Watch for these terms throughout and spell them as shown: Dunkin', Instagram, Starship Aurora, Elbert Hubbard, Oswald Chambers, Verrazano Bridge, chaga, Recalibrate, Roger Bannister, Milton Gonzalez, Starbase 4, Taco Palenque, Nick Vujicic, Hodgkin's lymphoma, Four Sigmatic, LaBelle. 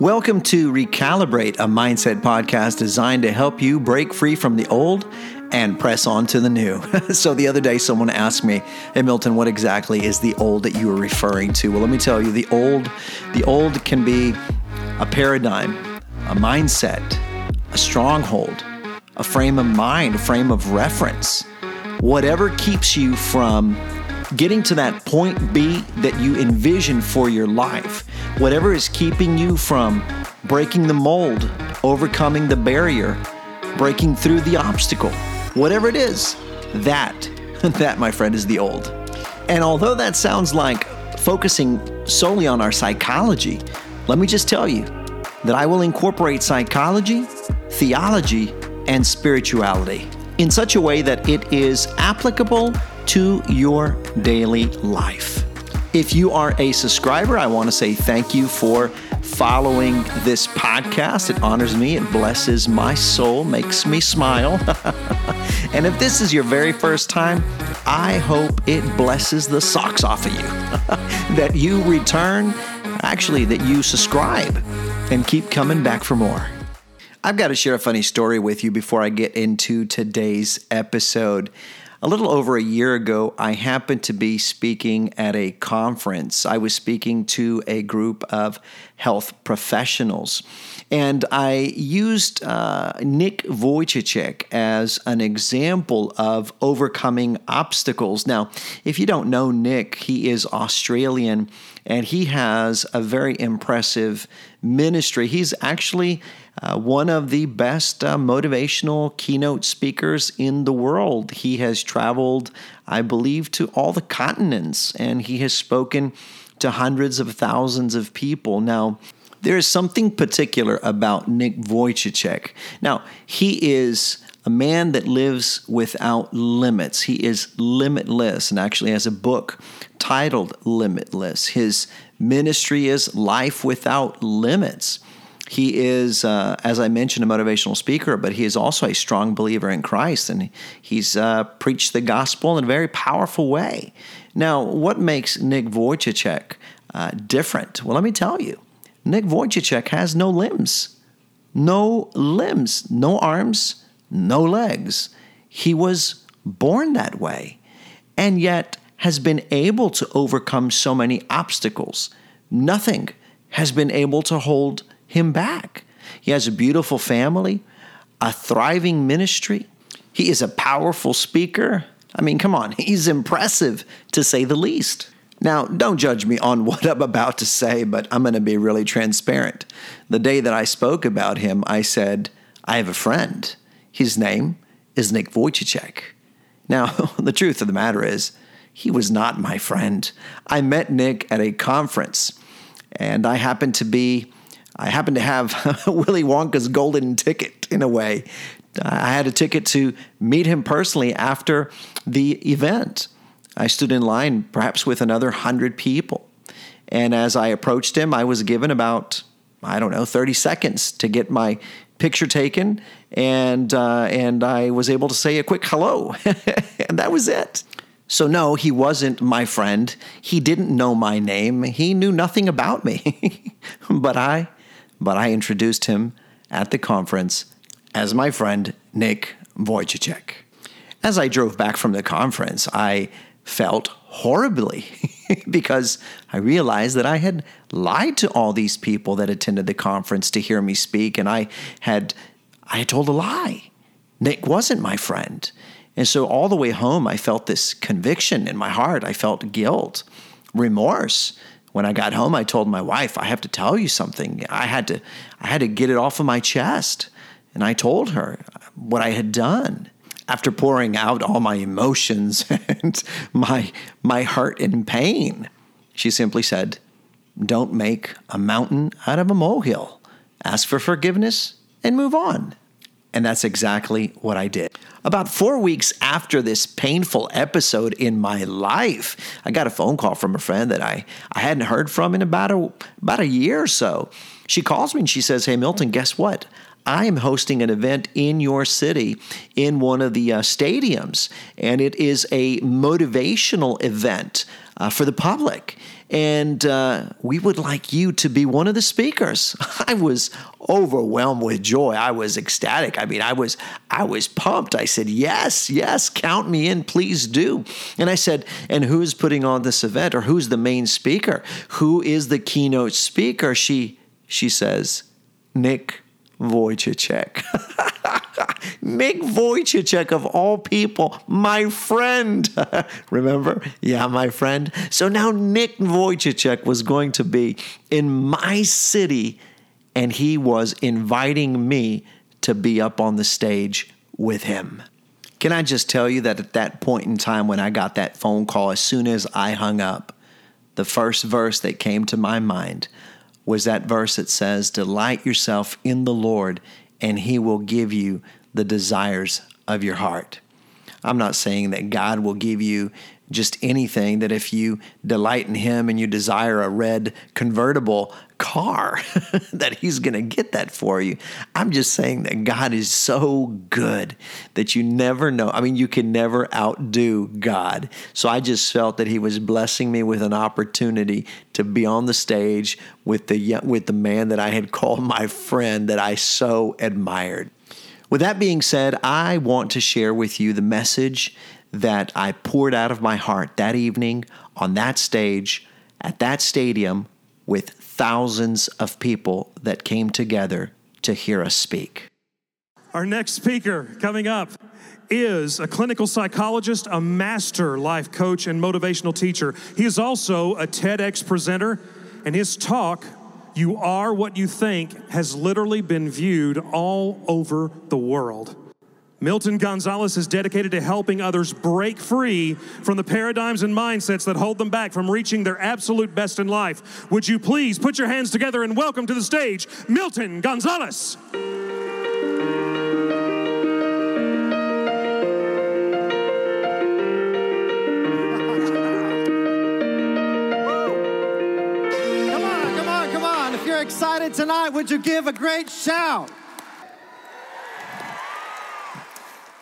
Welcome to Recalibrate, a mindset podcast designed to help you break free from the old and press on to the new. So the other day, someone asked me, hey Milton, what exactly is the old that you were referring to? Well, let me tell you, the old can be a paradigm, a mindset, a stronghold, a frame of mind, a frame of reference, whatever keeps you from getting to that point B that you envision for your life, whatever is keeping you from breaking the mold, overcoming the barrier, breaking through the obstacle, whatever it is, that, my friend, is the old. And although that sounds like focusing solely on our psychology, let me just tell you that I will incorporate psychology, theology, and spirituality in such a way that it is applicable to your daily life. If you are a subscriber, I want to say thank you for following this podcast. It honors me, it blesses my soul, makes me smile. And if this is your very first time, I hope it blesses the socks off of you, that you return, actually that you subscribe and keep coming back for more. I've got to share a funny story with you before I get into today's episode. A little over a year ago, I happened to be speaking at a conference. I was speaking to a group of health professionals, and I used Nick Vujicic as an example of overcoming obstacles. Now, if you don't know Nick, he is Australian, and he has a very impressive ministry. He's actually one of the best motivational keynote speakers in the world. He has traveled, I believe, to all the continents, and he has spoken to hundreds of thousands of people. Now, there is something particular about Nick Vujicic. Now, he is a man that lives without limits. He is limitless, and actually has a book titled Limitless. His ministry is Life Without Limits. He is, as I mentioned, a motivational speaker, but he is also a strong believer in Christ, and he's preached the gospel in a very powerful way. Now, what makes Nick Vujicic different? Well, let me tell you, Nick Vujicic has no limbs, no arms, no legs. He was born that way, and yet has been able to overcome so many obstacles. Nothing has been able to hold him back. He has a beautiful family, a thriving ministry. He is a powerful speaker. I mean, come on, he's impressive to say the least. Now, don't judge me on what I'm about to say, but I'm going to be really transparent. The day that I spoke about him, I said, I have a friend. His name is Nick Vujicic. Now, the truth of the matter is, he was not my friend. I met Nick at a conference, and I happened to have Willy Wonka's golden ticket, in a way. I had a ticket to meet him personally after the event. I stood in line perhaps with another 100 people. And as I approached him, I was given about, 30 seconds to get my picture taken. And I was able to say a quick hello. And that was it. So no, he wasn't my friend. He didn't know my name. He knew nothing about me. But I introduced him at the conference as my friend, Nick Vujicic. As I drove back from the conference, I felt horribly because I realized that I had lied to all these people that attended the conference to hear me speak, and I had told a lie. Nick wasn't my friend. And so all the way home, I felt this conviction in my heart. I felt guilt, remorse. When I got home, I told my wife, I have to tell you something. I had to get it off of my chest. And I told her what I had done. After pouring out all my emotions and my hurt and pain, she simply said, don't make a mountain out of a molehill. Ask for forgiveness and move on. And that's exactly what I did. About 4 weeks after this painful episode in my life, I got a phone call from a friend that I hadn't heard from in about a year or so. She calls me and she says, hey, Milton, guess what? I am hosting an event in your city in one of the stadiums, and it is a motivational event for the public. And we would like you to be one of the speakers. I was overwhelmed with joy. I was ecstatic. I mean, I was pumped. I said, yes, count me in, please do. And I said, and who's putting on this event, or who's the main speaker? Who is the keynote speaker? She says, Nick Vujicic. Nick Vujicic, of all people, my friend. Remember? Yeah, my friend. So now Nick Vujicic was going to be in my city, and he was inviting me to be up on the stage with him. Can I just tell you that at that point in time when I got that phone call, as soon as I hung up, the first verse that came to my mind was that verse that says, "Delight yourself in the Lord, and he will give you the desires of your heart." I'm not saying that God will give you just anything, that if you delight in him and you desire a red convertible car, that he's going to get that for you. I'm just saying that God is so good that you never know. I mean, you can never outdo God. So I just felt that he was blessing me with an opportunity to be on the stage with the man that I had called my friend, that I so admired. With that being said, I want to share with you the message that I poured out of my heart that evening on that stage at that stadium with thousands of people that came together to hear us speak. Our next speaker coming up is a clinical psychologist, a master life coach, and motivational teacher. He is also a TEDx presenter, and his talk, "You Are What You Think," has literally been viewed all over the world. Milton Gonzalez is dedicated to helping others break free from the paradigms and mindsets that hold them back from reaching their absolute best in life. Would you please put your hands together and welcome to the stage, Milton Gonzalez. Come on. If you're excited tonight, would you give a great shout?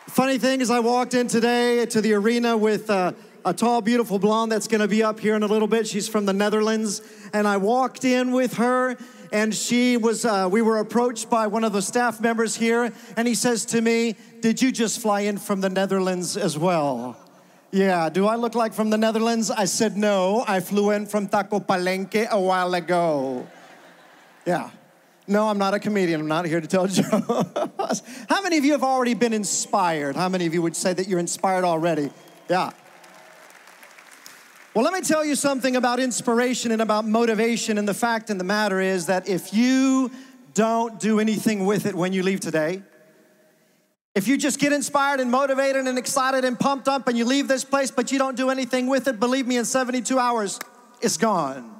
Funny thing is, I walked in today to the arena with a tall, beautiful blonde that's going to be up here in a little bit. She's from the Netherlands, and I walked in with her, and she was. We were approached by one of the staff members here, and he says to me, "Did you just fly in from the Netherlands as well?" Yeah, do I look like from the Netherlands? I said, no, I flew in from Taco Palenque a while ago. Yeah. No, I'm not a comedian. I'm not here to tell jokes. How many of you have already been inspired? How many of you would say that you're inspired already? Yeah. Well, let me tell you something about inspiration and about motivation. And the fact and the matter is that if you don't do anything with it when you leave today, if you just get inspired and motivated and excited and pumped up and you leave this place, but you don't do anything with it, believe me, in 72 hours, it's gone.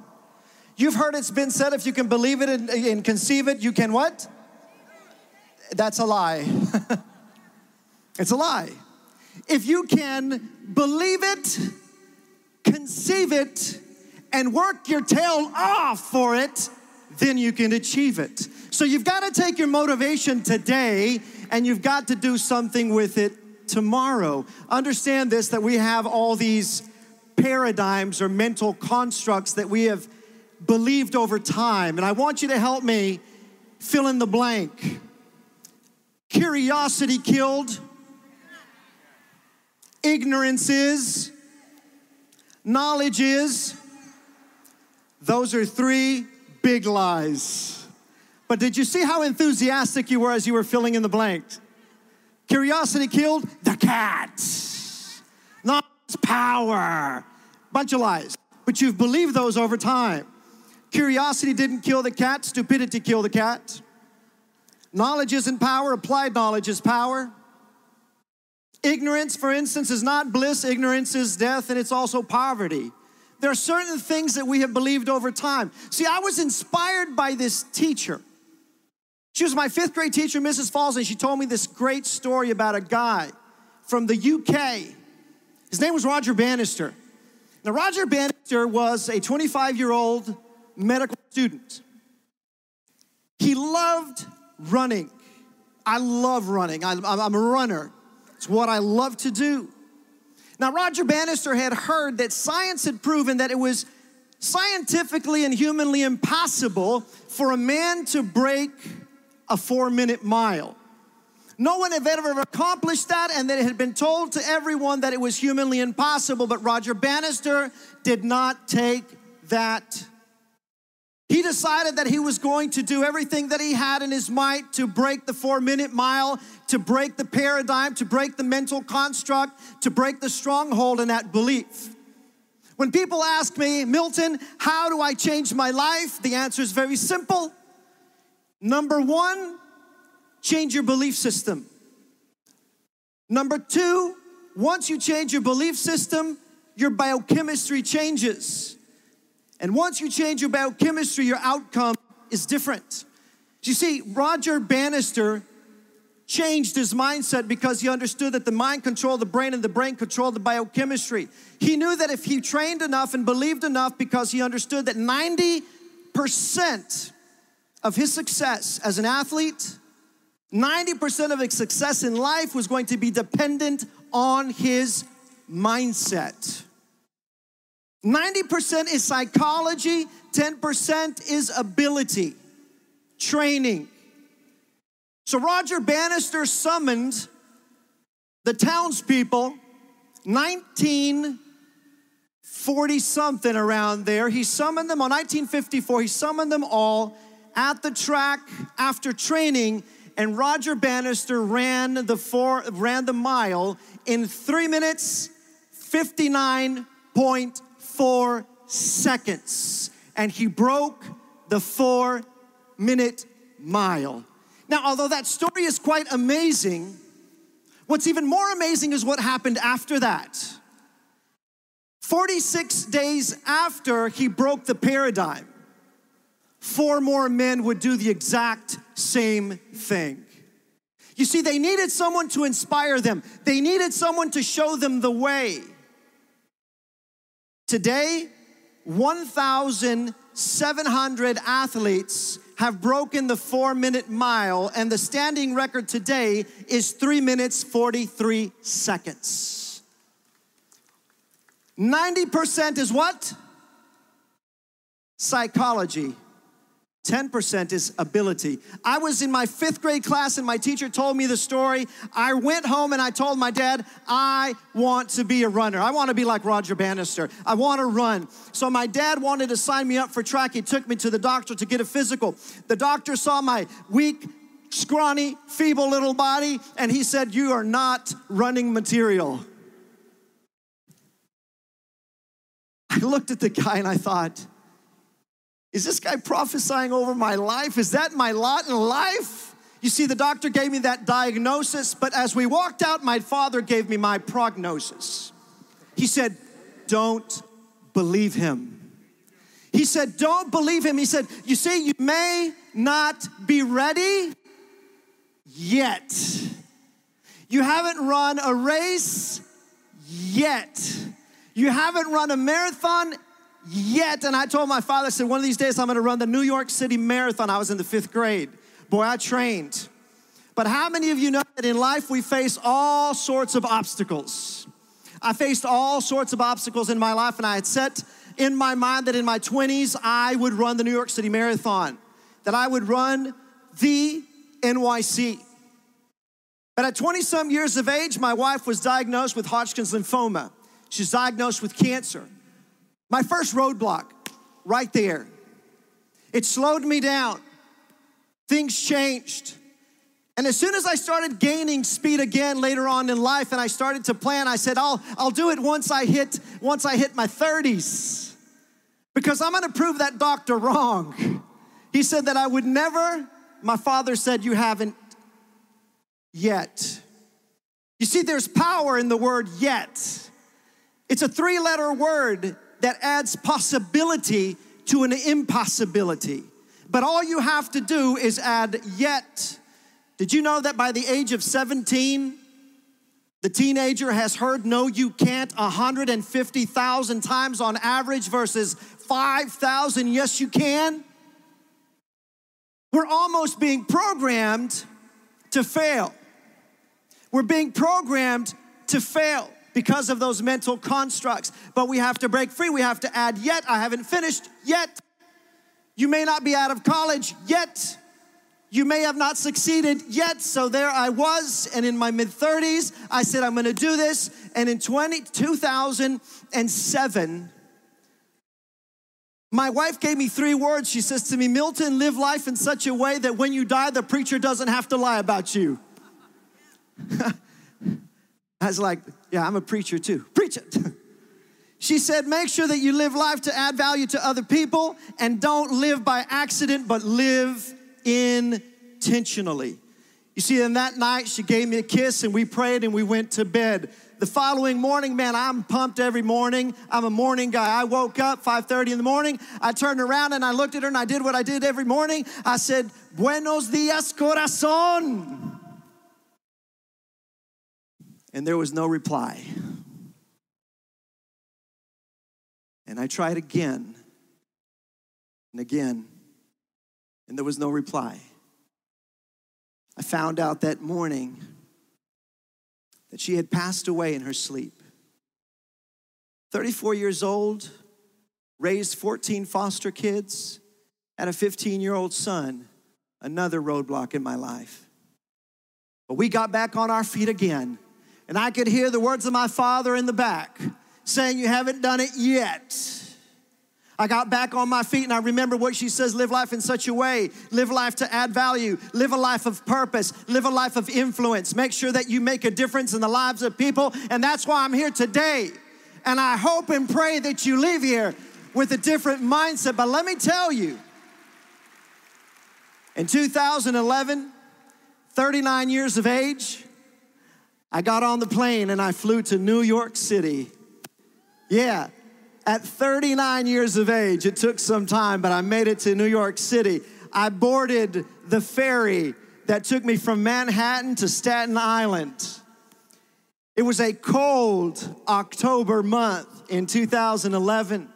You've heard it's been said, if you can believe it and conceive it, you can what? That's a lie. It's a lie. If you can believe it, conceive it, and work your tail off for it, then you can achieve it. So you've got to take your motivation today, and you've got to do something with it tomorrow. Understand this, that we have all these paradigms or mental constructs that we have believed over time. And I want you to help me fill in the blank. Curiosity killed. Ignorance is. Knowledge is. Those are three big lies. But did you see how enthusiastic you were as you were filling in the blank? Curiosity killed the cat. Knowledge power. Bunch of lies. But you've believed those over time. Curiosity didn't kill the cat. Stupidity killed the cat. Knowledge isn't power. Applied knowledge is power. Ignorance, for instance, is not bliss. Ignorance is death, and it's also poverty. There are certain things that we have believed over time. See, I was inspired by this teacher. She was my fifth grade teacher, Mrs. Falls, and she told me this great story about a guy from the UK. His name was Roger Bannister. Now, Roger Bannister was a 25-year-old medical student. He loved running. I love running. I'm a runner. It's what I love to do. Now, Roger Bannister had heard that science had proven that it was scientifically and humanly impossible for a man to break a 4-minute mile. No one had ever accomplished that, and that it had been told to everyone that it was humanly impossible, but Roger Bannister did not take that. He decided that he was going to do everything that he had in his might to break the 4-minute mile, to break the paradigm, to break the mental construct, to break the stronghold in that belief. When people ask me, Milton, how do I change my life? The answer is very simple. Number one, change your belief system. Number two, once you change your belief system, your biochemistry changes. And once you change your biochemistry, your outcome is different. You see, Roger Bannister changed his mindset because he understood that the mind controlled the brain and the brain controlled the biochemistry. He knew that if he trained enough and believed enough, because he understood that 90% of his success as an athlete, 90% of his success in life was going to be dependent on his mindset. 90% is psychology, 10% is ability, training. So Roger Bannister summoned the townspeople, 1940-something around there. He summoned them on 1954. He summoned them all at the track after training, and Roger Bannister ran the mile in 3 minutes, 59.4 seconds. And he broke the 4-minute mile. Now, although that story is quite amazing, what's even more amazing is what happened after that. 46 days after he broke the paradigm, 4 more men would do the exact same thing. You see, they needed someone to inspire them. They needed someone to show them the way. Today, 1,700 athletes have broken the 4-minute mile, and the standing record today is 3 minutes, 43 seconds. 90% is what? Psychology. 10% is ability. I was in my 5th grade class and my teacher told me the story. I went home and I told my dad, I want to be a runner. I want to be like Roger Bannister. I want to run. So my dad wanted to sign me up for track. He took me to the doctor to get a physical. The doctor saw my weak, scrawny, feeble little body and he said, you are not running material. I looked at the guy and I thought, is this guy prophesying over my life? Is that my lot in life? You see, the doctor gave me that diagnosis, but as we walked out, my father gave me my prognosis. He said, don't believe him. He said, don't believe him. He said, you see, you may not be ready yet. You haven't run a race yet. You haven't run a marathon yet. And I told my father, I said, one of these days I'm going to run the New York City Marathon. I was in the 5th grade. Boy, I trained. But how many of you know that in life we face all sorts of obstacles? I faced all sorts of obstacles in my life, and I had set in my mind that in my 20s I would run the New York City Marathon, that I would run the NYC. But at 20-some years of age, my wife was diagnosed with Hodgkin's lymphoma. She's diagnosed with cancer. My first roadblock, right there. It slowed me down. Things changed. And as soon as I started gaining speed again later on in life and I started to plan, I said, I'll do it once I hit my 30s. Because I'm gonna prove that doctor wrong. He said that I would never. My father said, you haven't yet. You see, there's power in the word yet. It's a 3-letter word that adds possibility to an impossibility. But all you have to do is add yet. Did you know that by the age of 17, the teenager has heard no you can't 150,000 times on average versus 5,000 yes you can? We're almost being programmed to fail. We're being programmed to fail. because of those mental constructs. But we have to break free. We have to add yet. I haven't finished yet. You may not be out of college yet. You may have not succeeded yet. So there I was, and in my mid-30s, I said, I'm gonna do this. And in 2007, my wife gave me three words. She says to me, Milton, live life in such a way that when you die, the preacher doesn't have to lie about you. I was like, yeah, I'm a preacher too. Preach it. She said, make sure that you live life to add value to other people and don't live by accident, but live intentionally. You see, then that night she gave me a kiss and we prayed and we went to bed. The following morning, man, I'm pumped every morning. I'm a morning guy. I woke up 5:30 in the morning. I turned around and I looked at her and I did what I did every morning. I said, Buenos dias, corazón. And there was no reply. And I tried again and again, and there was no reply. I found out that morning that she had passed away in her sleep. 34 years old, raised 14 foster kids, had a 15-year-old son, another roadblock in my life. But we got back on our feet again. And I could hear the words of my father in the back saying, you haven't done it yet. I got back on my feet and I remember what she says, live life in such a way, live life to add value, live a life of purpose, live a life of influence. Make sure that you make a difference in the lives of people. And that's why I'm here today. And I hope and pray that you leave here with a different mindset. But let me tell you, in 2011, 39 years of age, I got on the plane and I flew to New York City. Yeah, at 39 years of age, it took some time, but I made it to New York City. I boarded the ferry that took me from Manhattan to Staten Island. It was a cold October month in 2011.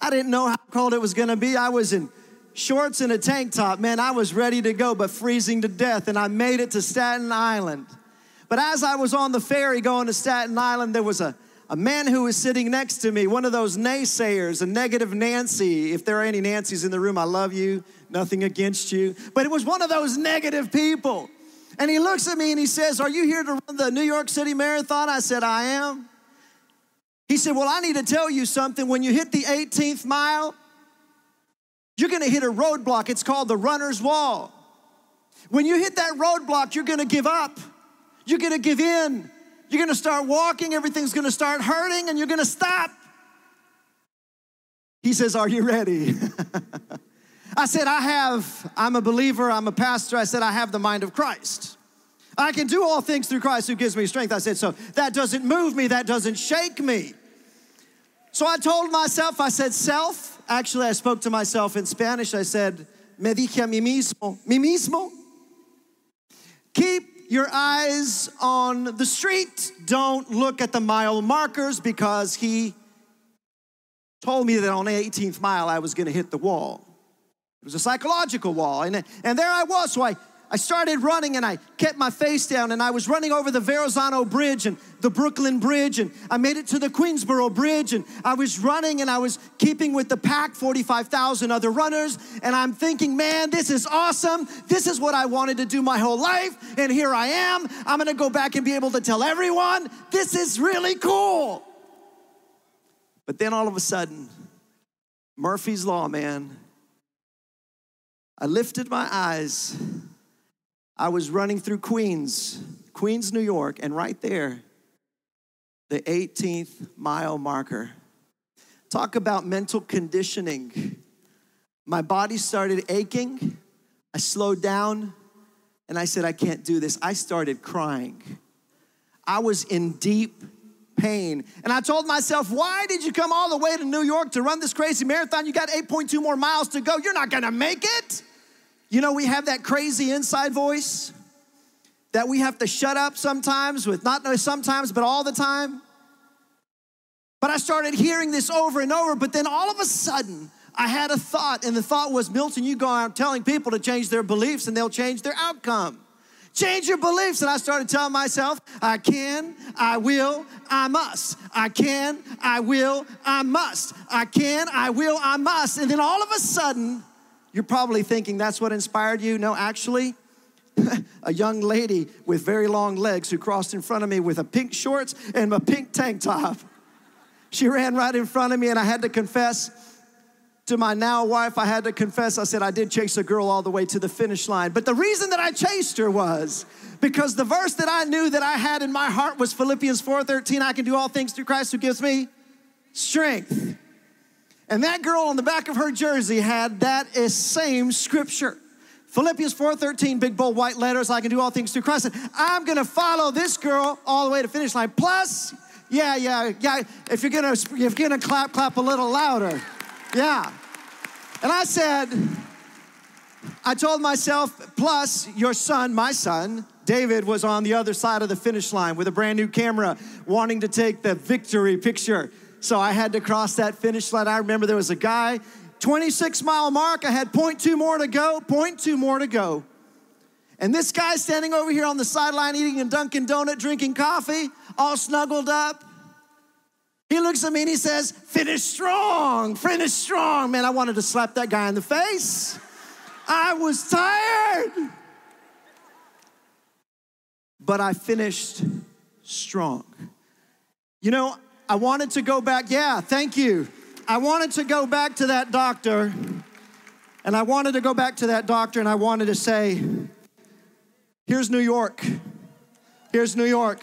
I didn't know how cold it was gonna be. I was in shorts and a tank top. Man, I was ready to go, but freezing to death, and I made it to Staten Island. But as I was on the ferry going to Staten Island, there was a man who was sitting next to me, one of those naysayers, a negative Nancy. If there are any Nancys in the room, I love you, nothing against you. But it was one of those negative people. And he looks at me and he says, are you here to run the New York City Marathon? I said, I am. He said, well, I need to tell you something. When you hit the 18th mile, you're gonna hit a roadblock. It's called the runner's wall. When you hit that roadblock, you're gonna give up. You're gonna give in. You're gonna start walking. Everything's gonna start hurting and you're gonna stop. He says, are you ready? I said, I have. I'm a believer. I'm a pastor. I said, I have the mind of Christ. I can do all things through Christ who gives me strength. I said, so that doesn't move me. That doesn't shake me. So I told myself, I said, self. Actually, I spoke to myself in Spanish. I said, me dije a mí mismo, keep your eyes on the street. Don't look at the mile markers, because he told me that on the 18th mile I was gonna hit the wall. It was a psychological wall, and there I was. So I started running and I kept my face down and I was running over the Verrazano Bridge and the Brooklyn Bridge and I made it to the Queensboro Bridge and I was running and I was keeping with the pack, 45,000 other runners, and I'm thinking, man, this is awesome. This is what I wanted to do my whole life, and here I am. I'm gonna go back and be able to tell everyone, this is really cool. But then all of a sudden, Murphy's Law, man. I lifted my eyes. I was running through Queens, New York, and right there, the 18th mile marker. Talk about mental conditioning. My body started aching. I slowed down, and I said, I can't do this. I started crying. I was in deep pain, and I told myself, why did you come all the way to New York to run this crazy marathon? You got 8.2 more miles to go. You're not gonna make it. You know, we have that crazy inside voice that we have to shut up sometimes with, not sometimes, but all the time. But I started hearing this over and over, but then all of a sudden, I had a thought, and the thought was, Milton, you go out telling people to change their beliefs and they'll change their outcome. Change your beliefs. And I started telling myself, I can, I will, I must. I can, I will, I must. I can, I will, I must. And then all of a sudden, you're probably thinking that's what inspired you. No, actually, a young lady with very long legs who crossed in front of me with a pink shorts and a pink tank top. She ran right in front of me, and I had to confess to my now wife, I had to confess, I said, I did chase a girl all the way to the finish line. But the reason that I chased her was because the verse that I knew that I had in my heart was Philippians 4:13, I can do all things through Christ who gives me strength. And that girl on the back of her jersey had that same scripture. Philippians 4:13, big bold white letters, I can do all things through Christ. And I'm gonna follow this girl all the way to finish line. Plus, yeah, if you're gonna clap, clap a little louder. Yeah. And I said, I told myself, plus your son, my son, David, was on the other side of the finish line with a brand new camera wanting to take the victory picture. So I had to cross that finish line. I remember there was a guy, 26-mile mark. I had 0.2 more to go, 0.2 more to go. And this guy standing over here on the sideline eating a Dunkin' Donut, drinking coffee, all snuggled up. He looks at me and he says, finish strong, finish strong. Man, I wanted to slap that guy in the face. I was tired. But I finished strong. You know, I wanted to go back. Yeah, thank you. I wanted to go back to that doctor. And I wanted to go back to that doctor and I wanted to say, here's New York. Here's New York.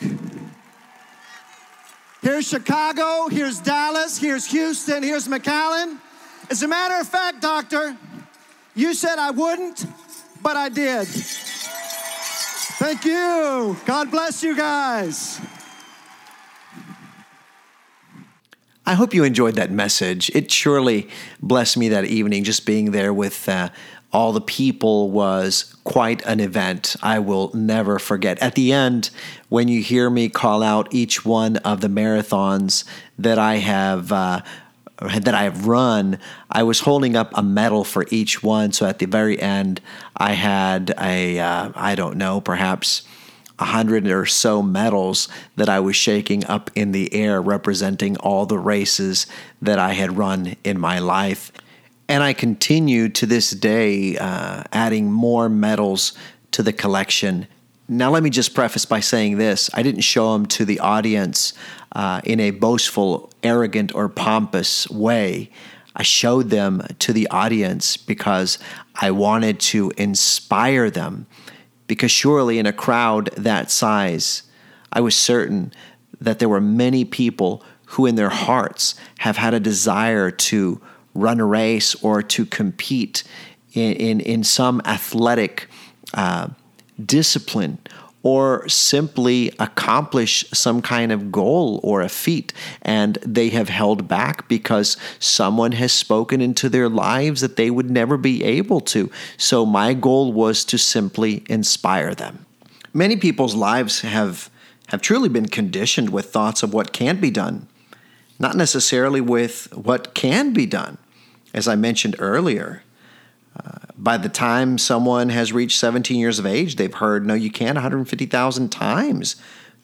Here's Chicago, here's Dallas, here's Houston, here's McAllen. As a matter of fact, doctor, you said I wouldn't, but I did. Thank you. God bless you guys. I hope you enjoyed that message. It surely blessed me that evening. Just being there with all the people was quite an event I will never forget. At the end, when you hear me call out each one of the marathons that I have run, I was holding up a medal for each one. So at the very end, I had perhaps 100 or so medals that I was shaking up in the air representing all the races that I had run in my life. And I continue to this day adding more medals to the collection. Now, let me just preface by saying this. I didn't show them to the audience in a boastful, arrogant, or pompous way. I showed them to the audience because I wanted to inspire them. Because surely in a crowd that size, I was certain that there were many people who in their hearts have had a desire to run a race or to compete in some athletic discipline or simply accomplish some kind of goal or a feat, and they have held back because someone has spoken into their lives that they would never be able to. So my goal was to simply inspire them. Many people's lives have truly been conditioned with thoughts of what can be done, not necessarily with what can be done. As I mentioned earlier, by the time someone has reached 17 years of age, they've heard, no, you can't 150,000 times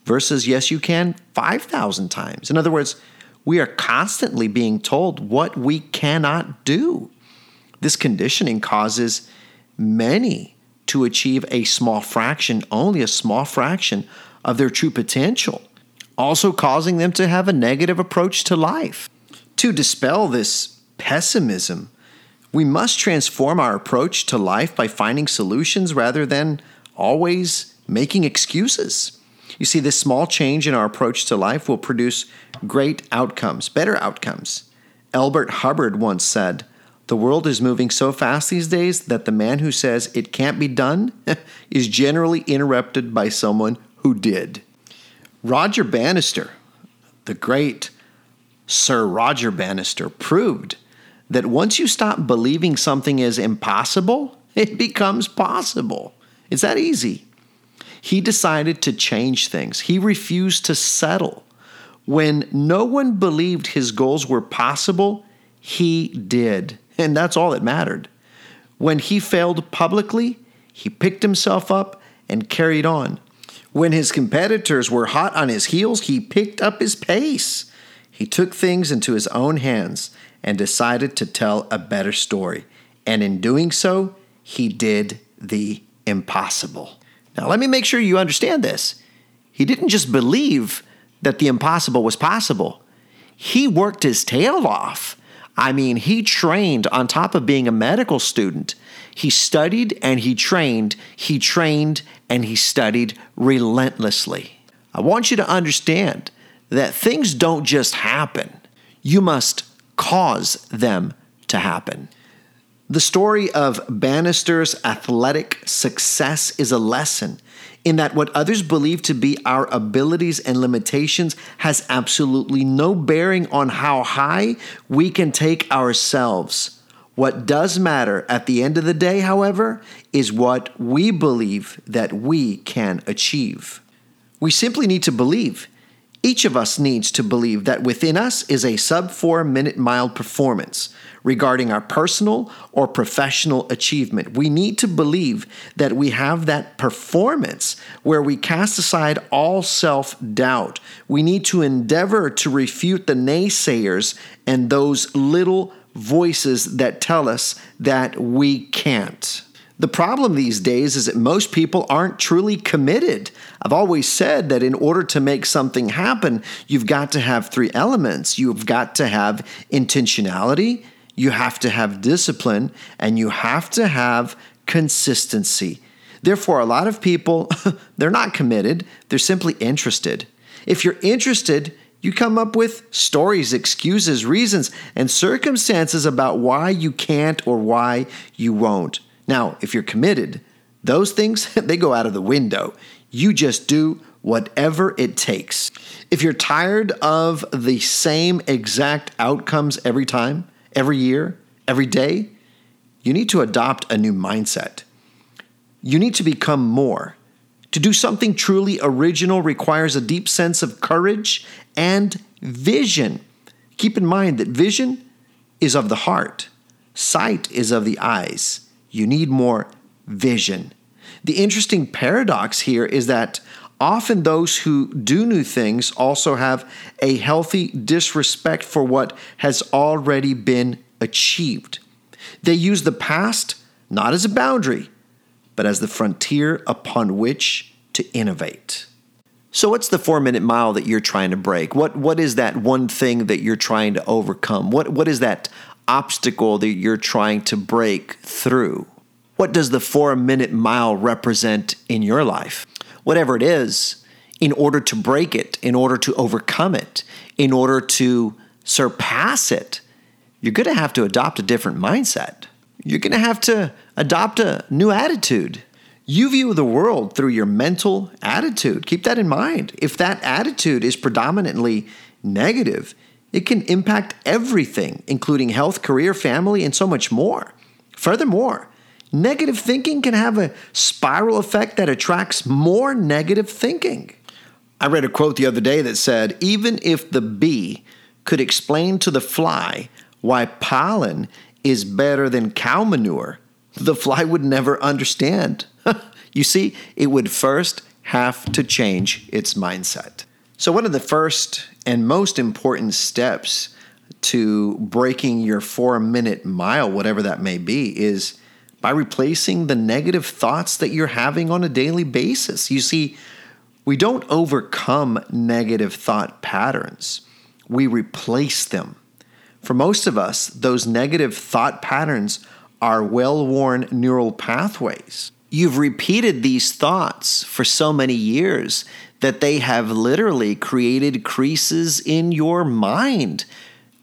versus yes, you can 5,000 times. In other words, we are constantly being told what we cannot do. This conditioning causes many to achieve a small fraction, only a small fraction of their true potential, also causing them to have a negative approach to life. To dispel this pessimism, we must transform our approach to life by finding solutions rather than always making excuses. You see, this small change in our approach to life will produce great outcomes, better outcomes. Elbert Hubbard once said, "The world is moving so fast these days that the man who says it can't be done is generally interrupted by someone who did." Roger Bannister, the great Sir Roger Bannister, proved that once you stop believing something is impossible, it becomes possible. It's that easy. He decided to change things. He refused to settle. When no one believed his goals were possible, he did. And that's all that mattered. When he failed publicly, he picked himself up and carried on. When his competitors were hot on his heels, he picked up his pace. He took things into his own hands and decided to tell a better story. And in doing so, he did the impossible. Now, let me make sure you understand this. He didn't just believe that the impossible was possible. He worked his tail off. I mean, he trained on top of being a medical student. He studied and he trained and he studied relentlessly. I want you to understand that things don't just happen. You must cause them to happen. The story of Bannister's athletic success is a lesson in that what others believe to be our abilities and limitations has absolutely no bearing on how high we can take ourselves. What does matter at the end of the day, however, is what we believe that we can achieve. We simply need to believe. Each of us needs to believe that within us is a sub-4-minute mile performance regarding our personal or professional achievement. We need to believe that we have that performance where we cast aside all self-doubt. We need to endeavor to refute the naysayers and those little voices that tell us that we can't. The problem these days is that most people aren't truly committed. I've always said that in order to make something happen, you've got to have three elements. You've got to have intentionality, you have to have discipline, and you have to have consistency. Therefore, a lot of people, they're not committed. They're simply interested. If you're interested, you come up with stories, excuses, reasons, and circumstances about why you can't or why you won't. Now, if you're committed, those things, they go out of the window. You just do whatever it takes. If you're tired of the same exact outcomes every time, every year, every day, you need to adopt a new mindset. You need to become more. To do something truly original requires a deep sense of courage and vision. Keep in mind that vision is of the heart. Sight is of the eyes. You need more vision. The interesting paradox here is that often those who do new things also have a healthy disrespect for what has already been achieved. They use the past not as a boundary, but as the frontier upon which to innovate. So what's the 4-minute mile that you're trying to break? What is that one thing that you're trying to overcome? What is that obstacle that you're trying to break through? What does the 4-minute mile represent in your life? Whatever it is, in order to break it, in order to overcome it, in order to surpass it, you're going to have to adopt a different mindset. You're going to have to adopt a new attitude. You view the world through your mental attitude. Keep that in mind. If that attitude is predominantly negative, it can impact everything, including health, career, family, and so much more. Furthermore, negative thinking can have a spiral effect that attracts more negative thinking. I read a quote the other day that said, "Even if the bee could explain to the fly why pollen is better than cow manure, the fly would never understand." You see, it would first have to change its mindset. So one of the first and most important steps to breaking your 4-minute mile, whatever that may be, is by replacing the negative thoughts that you're having on a daily basis. You see, we don't overcome negative thought patterns. We replace them. For most of us, those negative thought patterns are well-worn neural pathways. You've repeated these thoughts for so many years that they have literally created creases in your mind.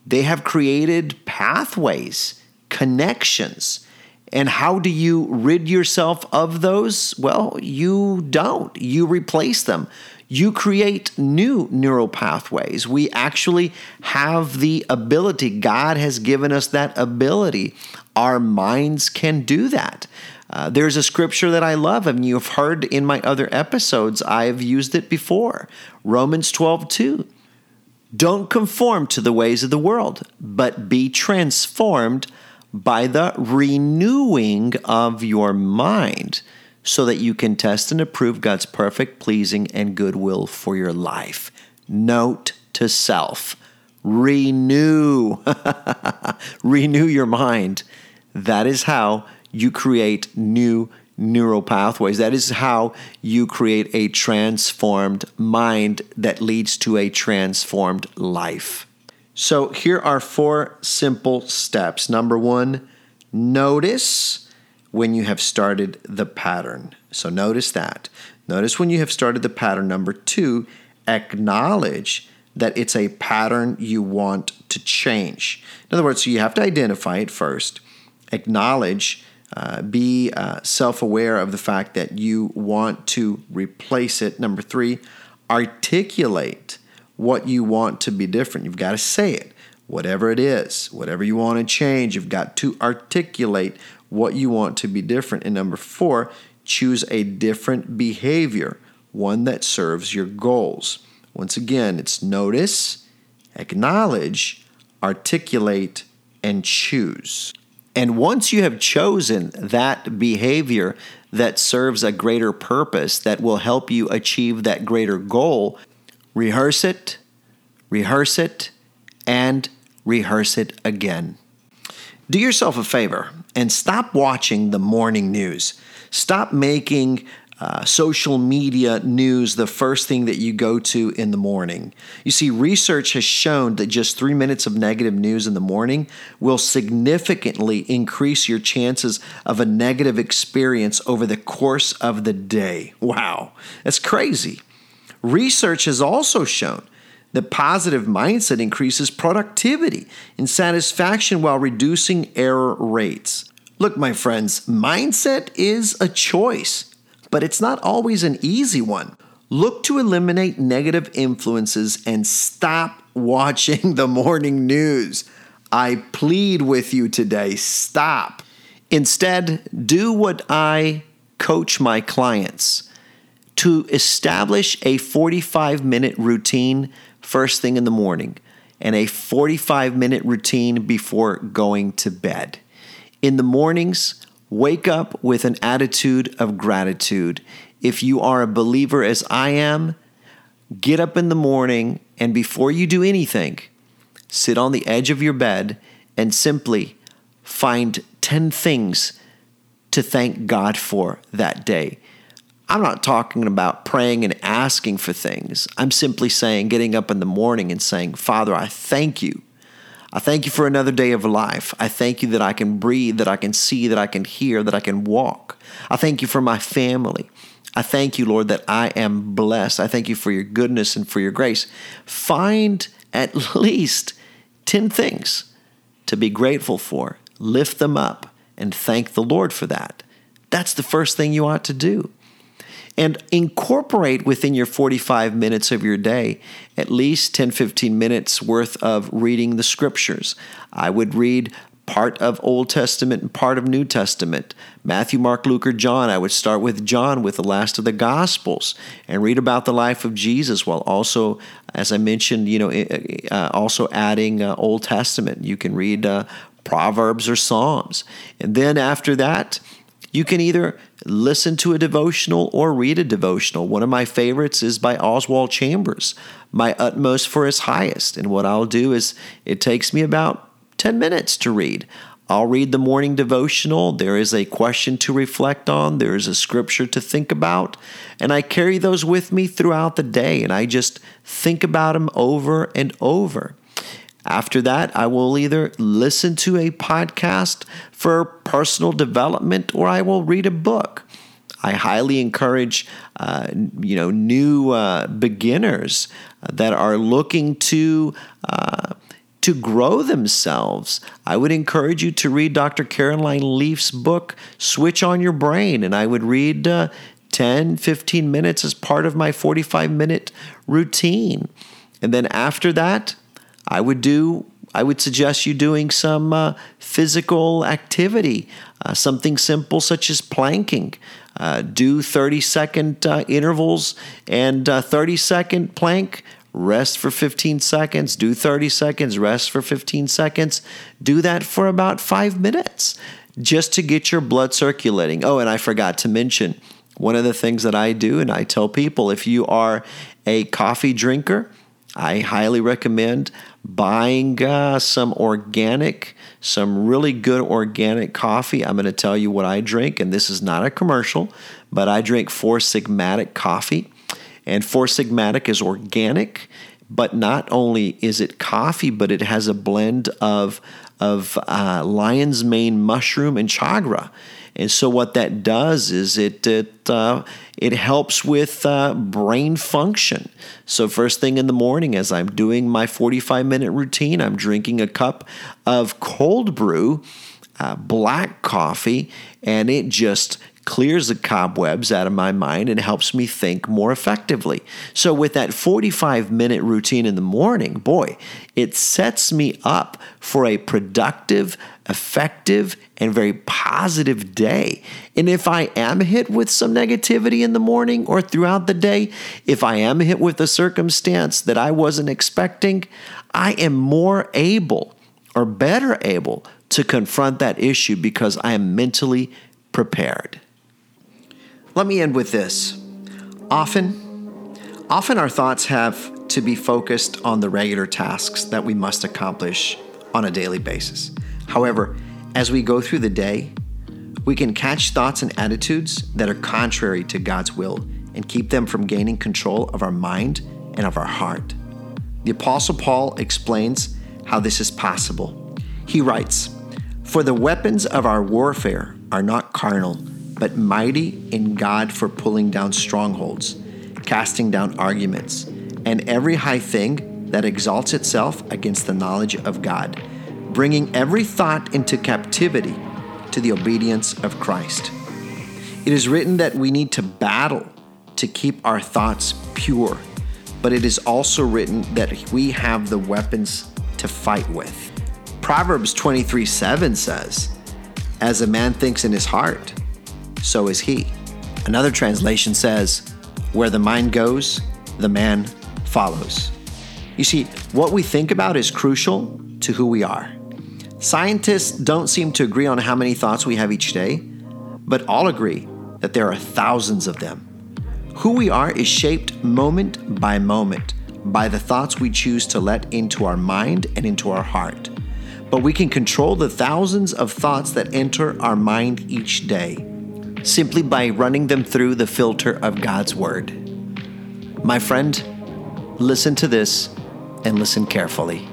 They have created pathways, connections. And how do you rid yourself of those? Well, you don't. You replace them. You create new neural pathways. We actually have the ability. God has given us that ability. Our minds can do that. There's a scripture that I love, and you've heard in my other episodes, I've used it before. Romans 12:2. Don't conform to the ways of the world, but be transformed by the renewing of your mind. so that you can test and approve God's perfect, pleasing, and good will for your life. Note to self, renew. Renew your mind. That is how you create new neural pathways. That is how you create a transformed mind that leads to a transformed life. So here are four simple steps. Number one, notice when you have started the pattern. So notice that. Notice when you have started the pattern. Number two, acknowledge that it's a pattern you want to change. In other words, so you have to identify it first. Acknowledge, be self-aware of the fact that you want to replace it. Number three, articulate what you want to be different. You've got to say it. Whatever it is, whatever you want to change, you've got to articulate what you want to be different. And number four, choose a different behavior, one that serves your goals. Once again, it's notice, acknowledge, articulate, and choose. And once you have chosen that behavior that serves a greater purpose that will help you achieve that greater goal, rehearse it, and rehearse it again. Do yourself a favor and stop watching the morning news. Stop making social media news the first thing that you go to in the morning. You see, research has shown that just 3 minutes of negative news in the morning will significantly increase your chances of a negative experience over the course of the day. Wow, that's crazy. Research has also shown that positive mindset increases productivity and satisfaction while reducing error rates. Look, my friends, mindset is a choice, but it's not always an easy one. Look to eliminate negative influences and stop watching the morning news. I plead with you today, stop. Instead, do what I coach my clients to establish a 45-minute routine first thing in the morning and a 45-minute routine before going to bed. In the mornings, wake up with an attitude of gratitude. If you are a believer as I am, get up in the morning and before you do anything, sit on the edge of your bed and simply find 10 things to thank God for that day. I'm not talking about praying and asking for things. I'm simply saying, getting up in the morning and saying, Father, I thank you. I thank you for another day of life. I thank you that I can breathe, that I can see, that I can hear, that I can walk. I thank you for my family. I thank you, Lord, that I am blessed. I thank you for your goodness and for your grace. Find at least 10 things to be grateful for. Lift them up and thank the Lord for that. That's the first thing you ought to do. And incorporate within your 45 minutes of your day at least 10, 15 minutes worth of reading the scriptures. I would read part of Old Testament and part of New Testament. Matthew, Mark, Luke, or John. I would start with John with the last of the Gospels and read about the life of Jesus while also, as I mentioned, also adding Old Testament. You can read Proverbs or Psalms. And then after that, you can either listen to a devotional or read a devotional. One of my favorites is by Oswald Chambers, My Utmost for His Highest. And what I'll do is it takes me about 10 minutes to read. I'll read the morning devotional. There is a question to reflect on. There is a scripture to think about. And I carry those with me throughout the day. And I just think about them over and over. After that, I will either listen to a podcast for personal development or I will read a book. I highly encourage, new beginners that are looking to grow themselves. I would encourage you to read Dr. Caroline Leaf's book, Switch on Your Brain, and I would read 10, 15 minutes as part of my 45-minute routine. And then after that, I would suggest you doing some physical activity, something simple such as planking. Do 30-second intervals and 30-second plank, rest for 15 seconds, do 30 seconds, rest for 15 seconds. Do that for about 5 minutes. just to get your blood circulating. Oh, and I forgot to mention, one of the things that I do, and I tell people, if you are a coffee drinker, I highly recommend buying some really good organic coffee. I'm going to tell you what I drink, and this is not a commercial, but I drink Four Sigmatic coffee. And Four Sigmatic is organic, but not only is it coffee, but it has a blend of lion's mane mushroom and chaga. And so what that does is it helps with brain function. So first thing in the morning, as I'm doing my 45-minute routine, I'm drinking a cup of cold brew, black coffee, and it just clears the cobwebs out of my mind and helps me think more effectively. So with that 45-minute routine in the morning, boy, it sets me up for a productive, effective, and very positive day. And if I am hit with some negativity in the morning or throughout the day, if I am hit with a circumstance that I wasn't expecting, I am more able or better able to confront that issue because I am mentally prepared. Let me end with this. Often our thoughts have to be focused on the regular tasks that we must accomplish on a daily basis. However, as we go through the day, we can catch thoughts and attitudes that are contrary to God's will and keep them from gaining control of our mind and of our heart. The Apostle Paul explains how this is possible. He writes, "For the weapons of our warfare are not carnal, but mighty in God for pulling down strongholds, casting down arguments, and every high thing that exalts itself against the knowledge of God, bringing every thought into captivity to the obedience of Christ." It is written that we need to battle to keep our thoughts pure, but it is also written that we have the weapons to fight with. Proverbs 23:7 says, "As a man thinks in his heart, so is he." Another translation says, "Where the mind goes, the man follows." You see, what we think about is crucial to who we are. Scientists don't seem to agree on how many thoughts we have each day, but all agree that there are thousands of them. Who we are is shaped moment by moment by the thoughts we choose to let into our mind and into our heart. But we can control the thousands of thoughts that enter our mind each day simply by running them through the filter of God's Word. My friend, listen to this and listen carefully.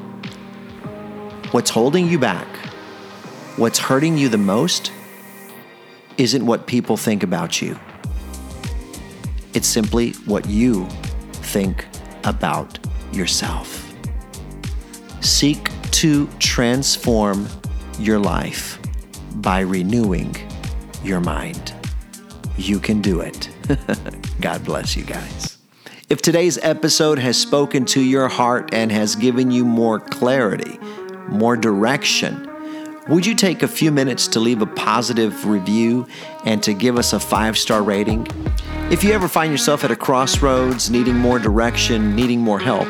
What's holding you back, what's hurting you the most, isn't what people think about you. It's simply what you think about yourself. Seek to transform your life by renewing your mind. You can do it. God bless you guys. If today's episode has spoken to your heart and has given you more clarity, more direction, would you take a few minutes to leave a positive review and to give us a 5-star rating? If you ever find yourself at a crossroads, needing more direction, needing more help,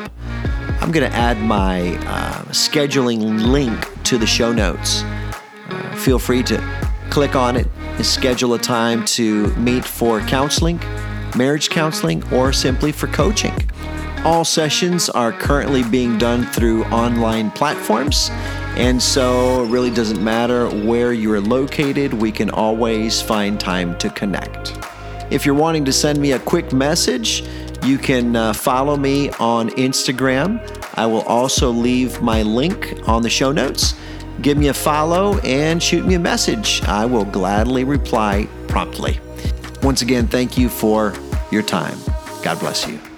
I'm going to add my scheduling link to the show notes. Feel free to click on it and schedule a time to meet for counseling, marriage counseling, or simply for coaching. All sessions are currently being done through online platforms, and so it really doesn't matter where you're located. We can always find time to connect. If you're wanting to send me a quick message, you can follow me on Instagram. I will also leave my link on the show notes. Give me a follow and shoot me a message. I will gladly reply promptly. Once again, thank you for your time. God bless you.